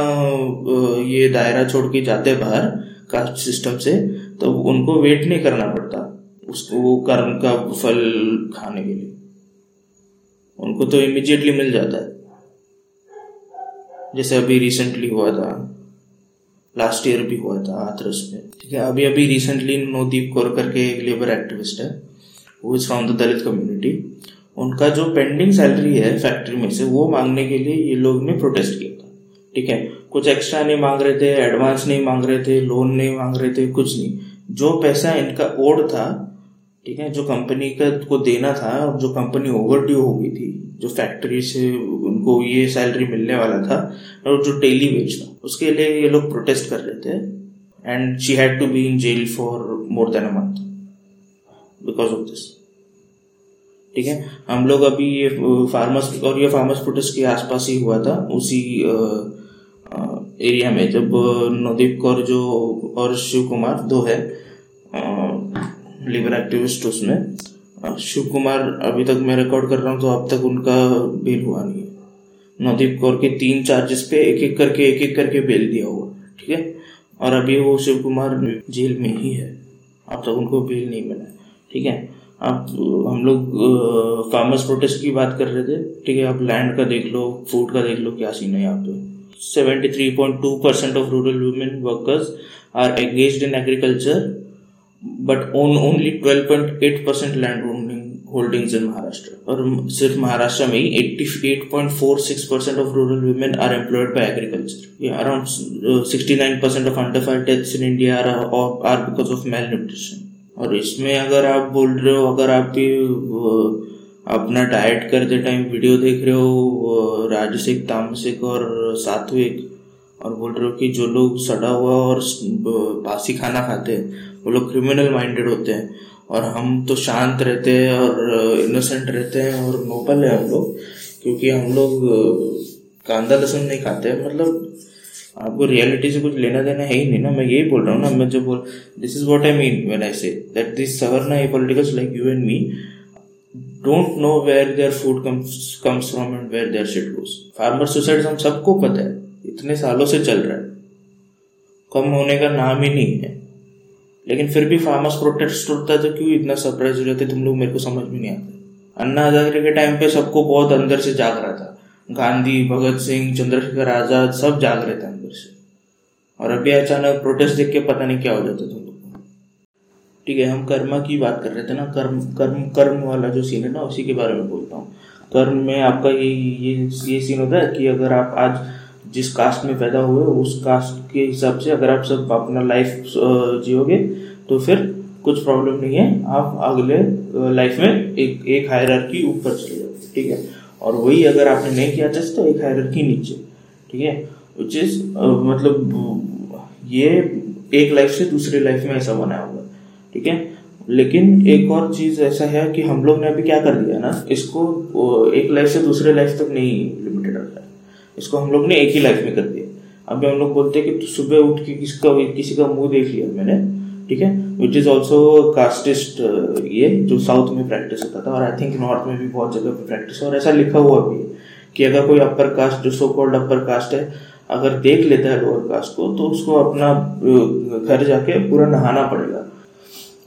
ये दायरा छोड़ के जाते बाहर कास्ट सिस्टम से, तो उनको वेट नहीं करना पड़ता उसको वो कर्म का फल खाने के लिए, उनको तो इमीडिएटली मिल जाता है। जैसे अभी रिसेंटली हुआ था, लास्ट ईयर भी हुआ था हाथरस में। ठीक है, अभी अभी रिसेंटली नोदीप कौर करके एक लेबर एक्टिविस्ट है, वो is from the Dalit community, उनका जो पेंडिंग सैलरी है फैक्ट्री में से वो मांगने के लिए ये लोग ने प्रोटेस्ट किया था। ठीक है, कुछ एक्स्ट्रा नहीं मांग रहे थे, एडवांस नहीं मांग रहे थे, लोन नहीं मांग रहे थे, कुछ नहीं। जो पैसा इनका ओड था, ठीक है, जो कंपनी का को देना था और जो कंपनी ओवरड्यू हो गई थी, जो फैक्ट्री से उनको ये सैलरी मिलने वाला था और जो डेली वेज था, उसके लिए ये लोग प्रोटेस्ट कर रहे थे। And she had to be in jail for more than a month because of this. ठीक है, हम लोग अभी ये फार्मर्स और ये फार्मर्स प्रोटेस्ट के आसपास ही हुआ था, उसी एरिया में, जब नवदीप कौर जो और शिव कुमार दो है लेबर एक्टिविस्ट, उसमें शिव कुमार अभी तक मैं रिकॉर्ड कर रहा हूँ तो अब तक उनका बेल हुआ नहीं है। नवदीप कौर के तीन चार्जेस पे एक एक करके एक एक करके बेल दिया हुआ। ठीक है, और अभी वो शिव कुमार जेल में ही है, अब तक उनको बेल नहीं मिला। ठीक है, आप हम लोग फार्मर्स प्रोटेस्ट की बात कर रहे थे। ठीक है, आप लैंड का देख लो, फूड का देख लो, क्या सीन है यहाँ पे। Seventy three point two percent of rural women workers are engaged in agriculture but own only twelve point eight percent land holdings in Maharashtra. और सिर्फ महाराष्ट्र में ही eighty eight point four six percent of rural women are employed by agriculture. Around sixty nine percent of under five deaths in India are because of malnutrition. और इसमें अगर आप बोल रहे हो, अगर आप भी अपना डाइट करते टाइम वीडियो देख रहे हो राजसिक, तामसिक और सात्विक, और बोल रहे हो कि जो लोग सड़ा हुआ और बासी खाना खाते हैं वो लोग क्रिमिनल माइंडेड होते हैं और हम तो शांत रहते हैं और इनोसेंट रहते हैं और नोबल है हम लोग, क्योंकि हम लोग कांदा लहसुन नहीं खाते। मतलब आपको रियलिटी से कुछ लेना देना है ही नहीं ना। मैं यही बोल रहा हूँ ना, मैं जो बोल, this is what I mean when I say that this savarna politicals like you and me don't know where their food comes comes from and where their shit goes. Farmer suicide हम सबको पता है, इतने सालों से चल रहा है, कम होने का नाम ही नहीं है। लेकिन फिर भी फार्मर्स प्रोटेस्ट होता है तो क्यों इतना सरप्राइज हो जाते तुम लोग, मेरे को समझ में नहीं आता। अन्ना हजारे के टाइम पे सबको बहुत अंदर से जाग रहा था, गांधी, भगत सिंह, चंद्रशेखर आजाद, सब जाग रहे थे अंदर से, और अभी अचानक प्रोटेस्ट देख के पता नहीं क्या हो जाता तुम लोग को। ठीक है, हम कर्मा की बात कर रहे थे ना, कर्म कर्म कर्म वाला जो सीन है ना उसी के बारे में बोलता हूँ। कर्म में आपका ये ये ये सीन होता है कि अगर आप आज जिस कास्ट में पैदा हुए उस कास्ट के हिसाब से अगर आप सब अपना लाइफ जियोगे तो फिर कुछ प्रॉब्लम नहीं है, आप अगले लाइफ में एक एक हायरार्की ऊपर चले जाओगे, ठीक है। और वही अगर आपने नहीं किया जस्ट तो एक हायरार्की नीचे, ठीक है, व्हिच इज मतलब ये एक लाइफ से दूसरी लाइफ में ऐसा बना होगा, ठीक है। लेकिन एक और चीज़ ऐसा है कि हम लोग ने अभी क्या कर दिया ना, इसको एक लाइफ से दूसरे लाइफ तक नहीं लिमिटेड रखा है, इसको हम लोग ने एक ही लाइफ में कर दिया। अभी हम लोग बोलते हैं कि सुबह उठ के किसका किसी का मुंह देख लिया मैंने, ठीक है, विच इज़ ऑल्सो कास्टिस्ट, ये जो साउथ में प्रैक्टिस होता था और आई थिंक नॉर्थ में भी बहुत जगह पर प्रैक्टिस है। और ऐसा लिखा हुआ भी है कि अगर कोई अपर कास्ट जो सो कॉल्ड अपर कास्ट है अगर देख लेता है लोअर कास्ट को तो उसको अपना घर जाके पूरा नहाना पड़ेगा।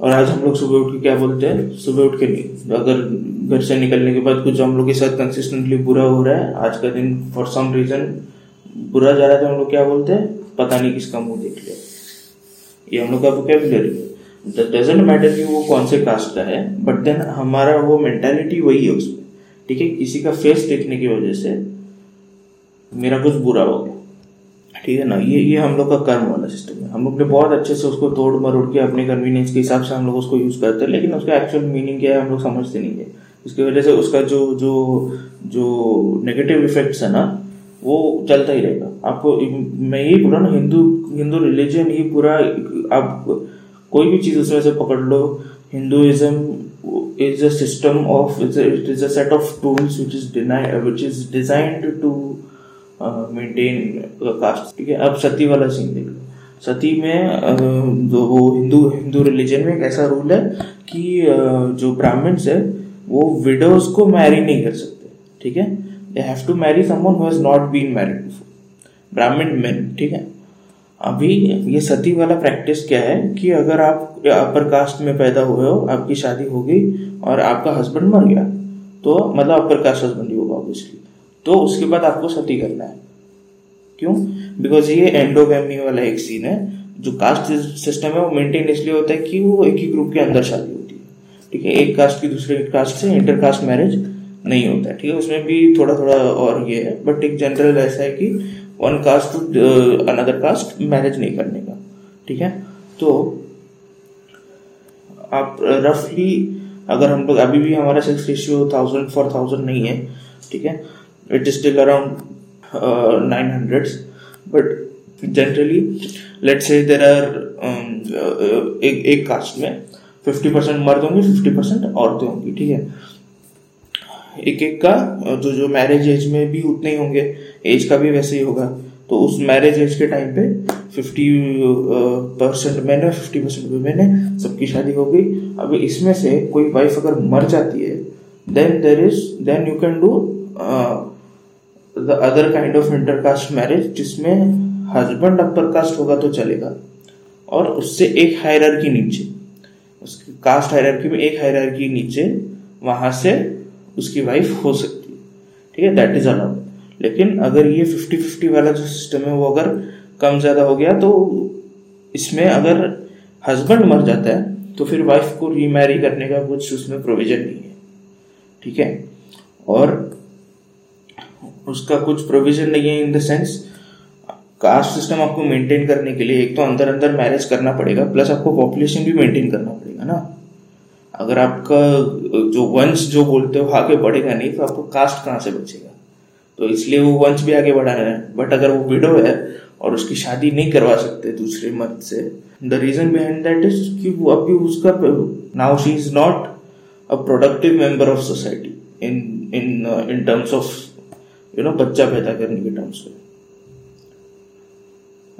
और आज हम लोग सुबह उठ के क्या बोलते हैं, सुबह उठ के नहीं, अगर घर से निकलने के बाद कुछ हम लोग के साथ कंसिस्टेंटली बुरा हो रहा है, आज का दिन फॉर सम रीजन बुरा जा रहा है, तो हम लोग क्या बोलते हैं, पता नहीं किसका मुंह देख लिया। ये हम लोग का वोकैबुलरी है, डजंट मैटर कि वो कौन से कास्ट का है, बट देन हमारा वो मेंटालिटी वही है उसमें, ठीक है। किसी का फेस देखने की वजह से मेरा कुछ बुरा हो गया, ठीक है ना। ये ये हम लोग का कर्म वाला सिस्टम है, हम लोग ने बहुत अच्छे से उसको तोड़ मरोड़ के अपने कन्वीनियंस के हिसाब से हम लोग उसको यूज़ करते हैं, लेकिन उसका एक्चुअल मीनिंग क्या है हम लोग समझते नहीं है। उसकी वजह से उसका जो जो जो नेगेटिव इफेक्ट्स है ना वो चलता ही रहेगा। आपको मैं ये पूरा ना हिंदू हिंदू रिलीजन ये पूरा आप कोई भी चीज़ उसमें से पकड़ लो, Hinduism is a system of it is a set of tools which is which is designed to maintain caste, ठीक है। अब सती वाला सीन देख लो, सती में जो वो हिंदू हिंदू रिलीजन में एक ऐसा रूल है कि जो ब्राह्मण्स है वो विडोज को मैरी नहीं कर सकते, ठीक है। They have to marry someone who has not been married before, Brahmin men, ठीक है। अभी ये सती वाला प्रैक्टिस क्या है कि अगर आप अपर कास्ट में पैदा हुए हो, आपकी शादी हो गई और आपका हस्बैंड मर गया, तो मतलब अपर कास्ट हस्बैंड ही होगा ऑब्वियसली, तो उसके बाद आपको सती करना है। क्यों? बिकॉज ये एंडोगैमी वाला एक सीन है। जो कास्ट सिस्टम है वो मेंटेन इसलिए होता है कि वो एक ही ग्रुप के अंदर शादी होती है, ठीक है। एक कास्ट की दूसरे कास्ट से इंटर कास्ट मैरिज नहीं होता है, ठीक है। उसमें भी थोड़ा थोड़ा और ये है, बट एक जनरल ऐसा है कि one caste to another caste marriage नहीं करने का, ठीक है। तो आप रफली अगर हम लोग अभी भी हमारा sex ratio thousand for thousand नहीं है, ठीक है, it is still around nine hundred, but generally let's say there are एक एक कास्ट में फिफ्टी परसेंट मर्द होंगे, फिफ्टी परसेंट औरतें होंगी, ठीक है। एक एक का जो जो मैरिज एज में भी उतने ही होंगे, एज का भी वैसे ही होगा। तो उस मैरिज एज के टाइम पे फिफ्टी परसेंट मैन है, फिफ्टी परसेंट वुमेन है, सबकी शादी हो गई। अब इसमें से कोई वाइफ अगर मर जाती है then there is then you can do the other kind of intercaste marriage, जिसमें हस्बैंड अपर कास्ट होगा तो चलेगा, और उससे एक हायरार्की नीचे, उसकी कास्ट हायरार्की में एक हायरार्की नीचे वहाँ से उसकी वाइफ हो सकती है, ठीक है, दैट इज अलाउड। लेकिन अगर ये फिफ्टी फिफ्टी वाला जो सिस्टम है वो अगर कम ज़्यादा हो गया तो इसमें अगर हस्बैंड मर जाता है तो फिर वाइफ को रीमैरी करने का कुछ उसमें प्रोविज़न नहीं है, ठीक है। और उसका कुछ प्रोविजन नहीं है in the sense, caste system आपको मेंटेन करने के लिए एक तो अंदर अंदर मैरिज करना पड़ेगा, प्लस आपको पॉपुलेशन भी मेंटेन करना पड़ेगा ना। अगर आपका जो वंश जो बोलते हो आगे बढ़ेगा नहीं तो आपको कास्ट कहाँ से बचेगा, तो इसलिए वो वंश भी आगे बढ़ाना है। बट अगर वो विडो है और उसकी शादी नहीं करवा सकते दूसरे मत से, the reason behind that is कि वो अभी उसका now she is not a productive member of society in in in terms of you know बच्चा पैदा करने के टर्म्स में,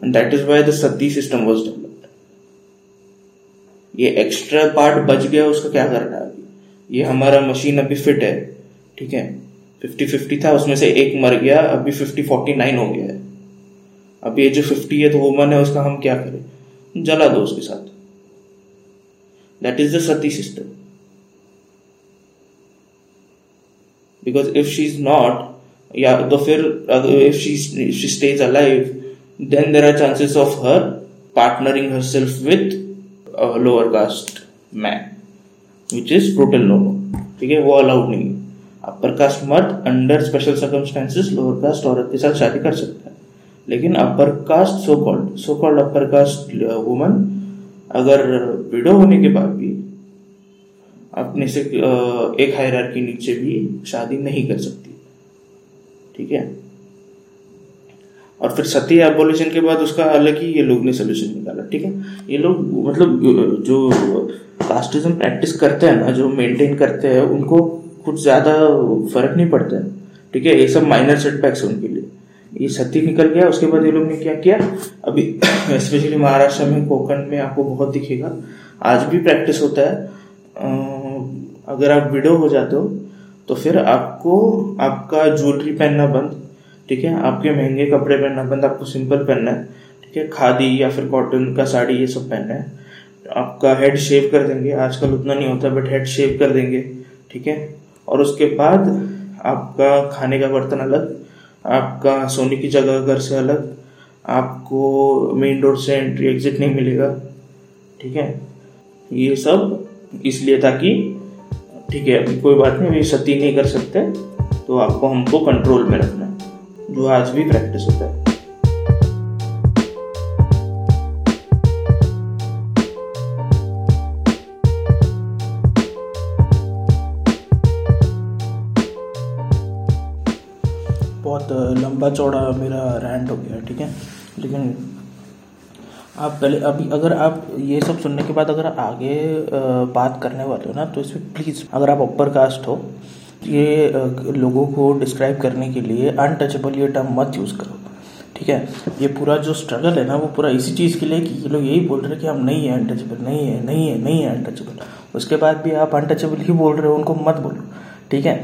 and that is why the sati system was developed. ये एक्स्ट्रा पार्ट बच गया, उसका क्या करना है अभी, ये हमारा मशीन अभी फिट है, ठीक है। फिफ्टी फिफ्टी था, उसमें से एक मर गया, अभी फिफ्टी फोर्टी नाइन हो गया है। अभी ये जो फिफ्टी है तो वुमन है, उसका हम क्या करें, जला दो उसके साथ, that is the sati system. Because if she is not, या तो फिर if she she stays alive then there are chances of her partnering herself with lower caste man, which is total no no, ठीक है, वो allowed नहीं है। Upper caste मर्द under special circumstances lower caste औरत के साथ शादी कर सकता है, लेकिन upper caste so called so called upper caste woman अगर विडो होने के बाद भी अपने से एक हायरार्की नीचे भी शादी नहीं कर सकती, ठीक है। और फिर सती एबोलिशन के बाद उसका अलग ही ये लोग ने सोल्यूशन निकाला, ठीक है। ये लोग मतलब जो कास्टिज्म प्रैक्टिस करते हैं ना, जो मेंटेन करते हैं, उनको कुछ ज़्यादा फर्क नहीं पड़ता है, ठीक है। ये सब माइनर सेटबैक्स उनके लिए। ये सती निकल गया, उसके बाद ये लोग ने क्या किया, अभी स्पेशली महाराष्ट्र में, कोकण में आपको बहुत दिखेगा, आज भी प्रैक्टिस होता है। अगर आप विडो हो जाते हो तो फिर आपको आपका ज्वेलरी पहनना बंद, ठीक है, आपके महंगे कपड़े पहनना बंद, आपको सिंपल पहनना है, ठीक है, खादी या फिर कॉटन का साड़ी ये सब पहनना है। आपका हेड शेव कर देंगे, आजकल उतना नहीं होता बट हेड शेव कर देंगे, ठीक है। और उसके बाद आपका खाने का बर्तन अलग, आपका सोने की जगह घर से अलग, आपको मेन डोर से एंट्री एग्जिट नहीं मिलेगा, ठीक है। ये सब इसलिए ताकि, ठीक है, अभी कोई बात नहीं, सती नहीं कर सकते तो आपको हमको कंट्रोल में रखना है, जो आज भी प्रैक्टिस होता है। लंबा चौड़ा मेरा रैंट हो गया, ठीक है। लेकिन आप पहले, अभी अगर आप ये सब सुनने के बाद अगर आगे बात करने वाले हो ना, तो इसमें प्लीज़, अगर आप अपर कास्ट हो, ये लोगों को डिस्क्राइब करने के लिए अनटचेबल ये टर्म मत यूज़ करो, ठीक है। ये पूरा जो स्ट्रगल है ना, वो पूरा इसी चीज़ के लिए कि ये लोग यही बोल रहे हैं कि हम नहीं है अनटचेबल, नहीं है, नहीं है, नहीं है अनटचेबल। उसके बाद भी आप अनटचेबल ही बोल रहे हो, उनको मत बोलो, ठीक है।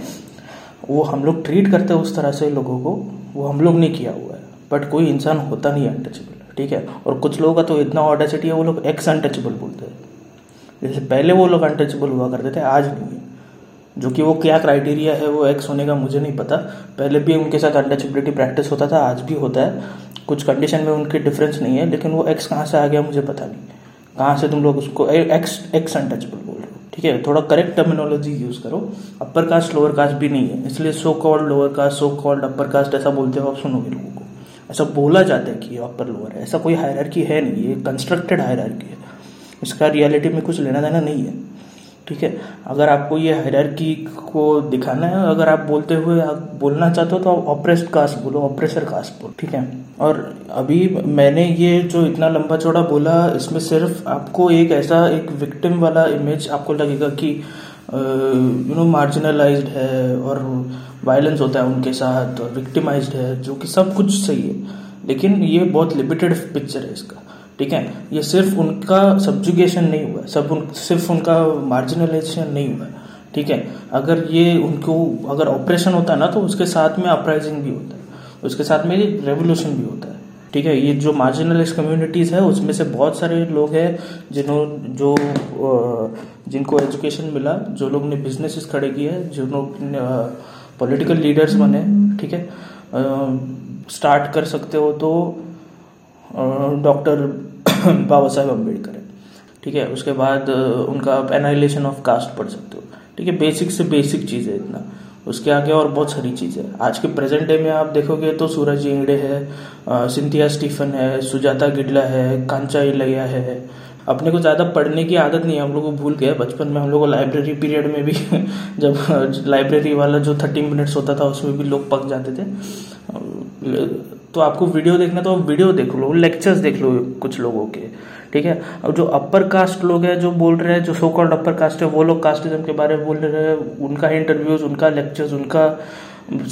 वो हम लोग ट्रीट करते हैं उस तरह से लोगों को, वो हम लोग ने किया हुआ है, बट कोई इंसान होता नहीं अनटचेबल, ठीक है। और कुछ लोगों का तो इतना ऑडेसिटी है, वो लोग एक्स अनटचेबल बोलते हैं। जैसे पहले वो लोग अनटचेबल हुआ करते थे, आज नहीं है, जो कि वो क्या क्राइटेरिया है वो एक्स होने का मुझे नहीं पता। पहले भी उनके साथ अनटचेबिलिटी प्रैक्टिस होता था, आज भी होता है, कुछ कंडीशन में उनके डिफरेंस नहीं है, लेकिन वो एक्स कहाँ से आ गया मुझे पता नहीं, कहाँ से तुम लोग उसको एक्स एक्स अनटचेबल बोल रहे हो, ठीक है। थोड़ा करेक्ट टर्मिनोलॉजी यूज़ करो। अपर कास्ट लोअर कास्ट भी नहीं है, इसलिए so called lower caste, so called upper caste, ऐसा बोलते हो आप सुनोगे लोगों को, ऐसा बोला जाता है कि अपर लोअर है। ऐसा कोई हायरार्की है नहीं, ये कंस्ट्रक्टेड हायरार्की है, इसका रियलिटी में कुछ लेना देना नहीं है, ठीक है। अगर आपको ये हायरार्की को दिखाना है, अगर आप बोलते हुए आप बोलना चाहते हो, तो आप ऑपरेस्ड कास्ट बोलो, ऑपरेसर कास्ट बोलो, ठीक है। और अभी मैंने ये जो इतना लंबा चौड़ा बोला, इसमें सिर्फ आपको एक ऐसा एक विक्टिम वाला इमेज आपको लगेगा कि यू नो मार्जिनलाइज्ड है और वायलेंस होता है उनके साथ और विक्टिमाइज्ड है, जो कि सब कुछ सही है, लेकिन ये बहुत लिमिटेड पिक्चर है इसका, ठीक है। ये सिर्फ उनका सब्जुगेशन नहीं हुआ, सब उन सिर्फ उनका मार्जिनलाइजेशन नहीं हुआ, ठीक है। अगर ये उनको अगर ऑपरेशन होता है ना, तो उसके साथ में अपराइजिंग भी होता है, उसके साथ में रेवोल्यूशन भी होता है, ठीक है। ये जो मार्जिनलाइज कम्युनिटीज़ है, उसमें से बहुत सारे लोग हैं जिन्होंने जो जिनको एजुकेशन मिला, जो लोग ने बिजनेसेस खड़े किए हैं, जो लोग पॉलिटिकल लीडर्स बने, ठीक है। स्टार्ट कर सकते हो तो डॉक्टर बाबा साहेब अम्बेडकर है, ठीक है। उसके बाद उनका एनाइलेशन ऑफ कास्ट पढ़ सकते हो, ठीक है, बेसिक से बेसिक चीज़ है इतना। उसके आगे और बहुत सारी चीज़ें आज के प्रेजेंट डे में आप देखोगे तो सूरज इंगड़े है, सिंथिया स्टीफन है, सुजाता गिडला है, कांचा इलैया है। अपने को ज़्यादा पढ़ने की आदत नहीं है, हम लोग को भूल गए। बचपन में हम लोग को लाइब्रेरी पीरियड में भी जब लाइब्रेरी वाला जो थर्टी मिनट्स होता था, उसमें भी लोग पक जाते थे। तो आपको वीडियो देखना तो आप वीडियो देख लो, लेक्चर्स देख लो कुछ लोगों के, ठीक है। और जो अपर कास्ट लोग हैं, जो बोल रहे हैं, जो सो कॉल्ड अपर कास्ट है, वो लोग कास्टिज्म के बारे में बोल रहे हैं, उनका इंटरव्यूज़, उनका लेक्चर्स, उनका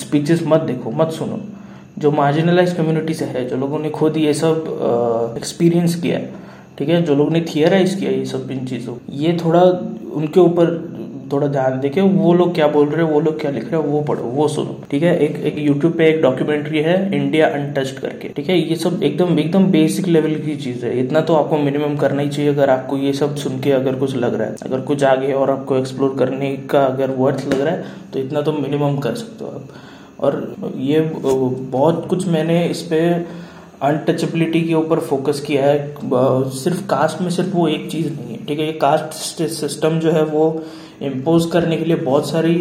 स्पीचेस मत देखो, मत सुनो। जो मार्जिनलाइज कम्युनिटीज है, जो लोगों ने खुद ये सब एक्सपीरियंस किया, ठीक है, जो लोग ने थियराइज किया ये सब इन चीज़ों, ये थोड़ा उनके ऊपर थोड़ा ध्यान देके वो लोग क्या बोल रहे हैं, वो लोग क्या लिख रहे हैं, वो पढ़ो, वो सुनो, ठीक है। एक एक यूट्यूब पे एक डॉक्यूमेंट्री है, इंडिया अनटच्ड करके, ठीक है। ये सब एकदम एकदम बेसिक लेवल की चीज़ है, इतना तो आपको मिनिमम करना ही चाहिए। अगर आपको ये सब सुन के अगर कुछ लग रहा है, अगर कुछ आगे और आपको एक्सप्लोर करने का अगर वर्थ लग रहा है, तो इतना तो मिनिमम कर सकते हो आप। और ये बहुत कुछ मैंने इस पर अनटचेबिलिटी के ऊपर फोकस किया है, सिर्फ कास्ट में सिर्फ वो एक चीज़ नहीं है, ठीक है। ये कास्ट सिस्टम जो है वो इम्पोज करने के लिए बहुत सारी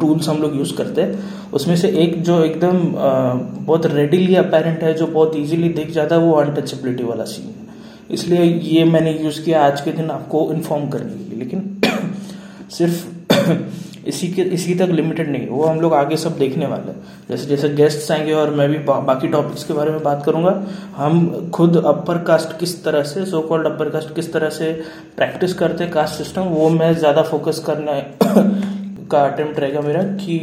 टूल्स हम लोग यूज़ करते हैं। उसमें से एक जो एकदम बहुत रेडिली अपेरेंट है, जो बहुत इजीली दिख जाता है, वो अनटचेबिलिटी वाला सीन है। इसलिए ये मैंने यूज़ किया आज के दिन आपको इन्फॉर्म करने के लिए, लेकिन सिर्फ इसी के इसी तक लिमिटेड नहीं, वो हम लोग आगे सब देखने वाले हैं। जैसे जैसे गेस्ट्स आएंगे और मैं भी बा, बाकी टॉपिक्स के बारे में बात करूँगा। हम खुद अपर कास्ट किस तरह से, सो कॉल्ड अपर कास्ट किस तरह से प्रैक्टिस करते हैं कास्ट सिस्टम, वो मैं ज़्यादा फोकस करना का अटेम्प्ट रहेगा मेरा कि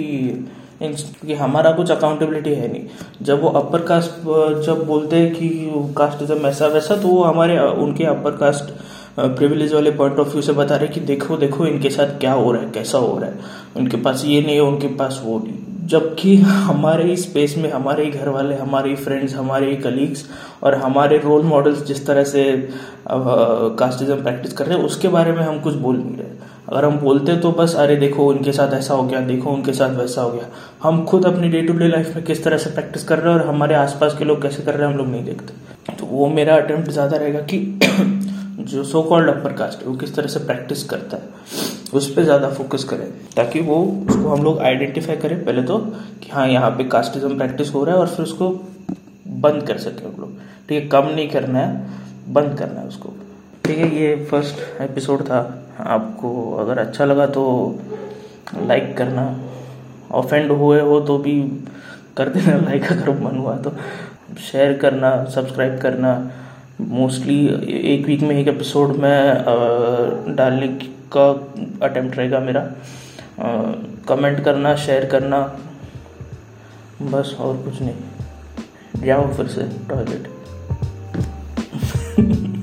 क्योंकि हमारा कुछ अकाउंटेबिलिटी है नहीं। जब वो अपर कास्ट जब बोलते हैं कि कास्टिज्म ऐसा वैसा, तो वो हमारे उनके अपर कास्ट प्रिविलेज वाले पॉइंट ऑफ व्यू से बता रहे कि देखो देखो इनके साथ क्या हो रहा है, कैसा हो रहा है, उनके पास ये नहीं है, उनके पास वो नहीं। जबकि हमारे ही स्पेस में हमारे ही घर वाले, हमारे ही फ्रेंड्स, हमारे ही कलीग्स और हमारे रोल मॉडल्स जिस तरह से कास्टिज्म प्रैक्टिस कर रहे हैं उसके बारे में हम कुछ बोल नहीं रहे। अगर हम बोलते तो बस अरे देखो उनके साथ ऐसा हो गया, देखो उनके साथ वैसा हो गया। हम खुद अपनी डे टू डे लाइफ में किस तरह से प्रैक्टिस कर रहे हैं और हमारे आसपास के लोग कैसे कर रहे हैं हम लोग नहीं देखते। तो वो मेरा अटेम्प्ट ज़्यादा रहेगा कि जो सो कॉल्ड अपर कास्ट है वो किस तरह से प्रैक्टिस करता है उस पर ज़्यादा फोकस करें, ताकि वो उसको हम लोग आइडेंटिफाई करें पहले तो कि हाँ यहाँ पे कास्टिज्म प्रैक्टिस हो रहा है और फिर उसको बंद कर सकें हम लोग। ठीक है, कम नहीं करना है, बंद करना है उसको। ठीक है, ये फर्स्ट एपिसोड था। आपको अगर अच्छा लगा तो लाइक करना, ऑफेंड हुए हो तो भी कर देना लाइक अगर मन हुआ तो, शेयर करना, सब्सक्राइब करना। मोस्टली एक वीक में एक एपिसोड में डालने का अटेम्प्ट रहेगा मेरा। कमेंट करना, शेयर करना, बस और कुछ नहीं। जाओ फिर से टॉयलेट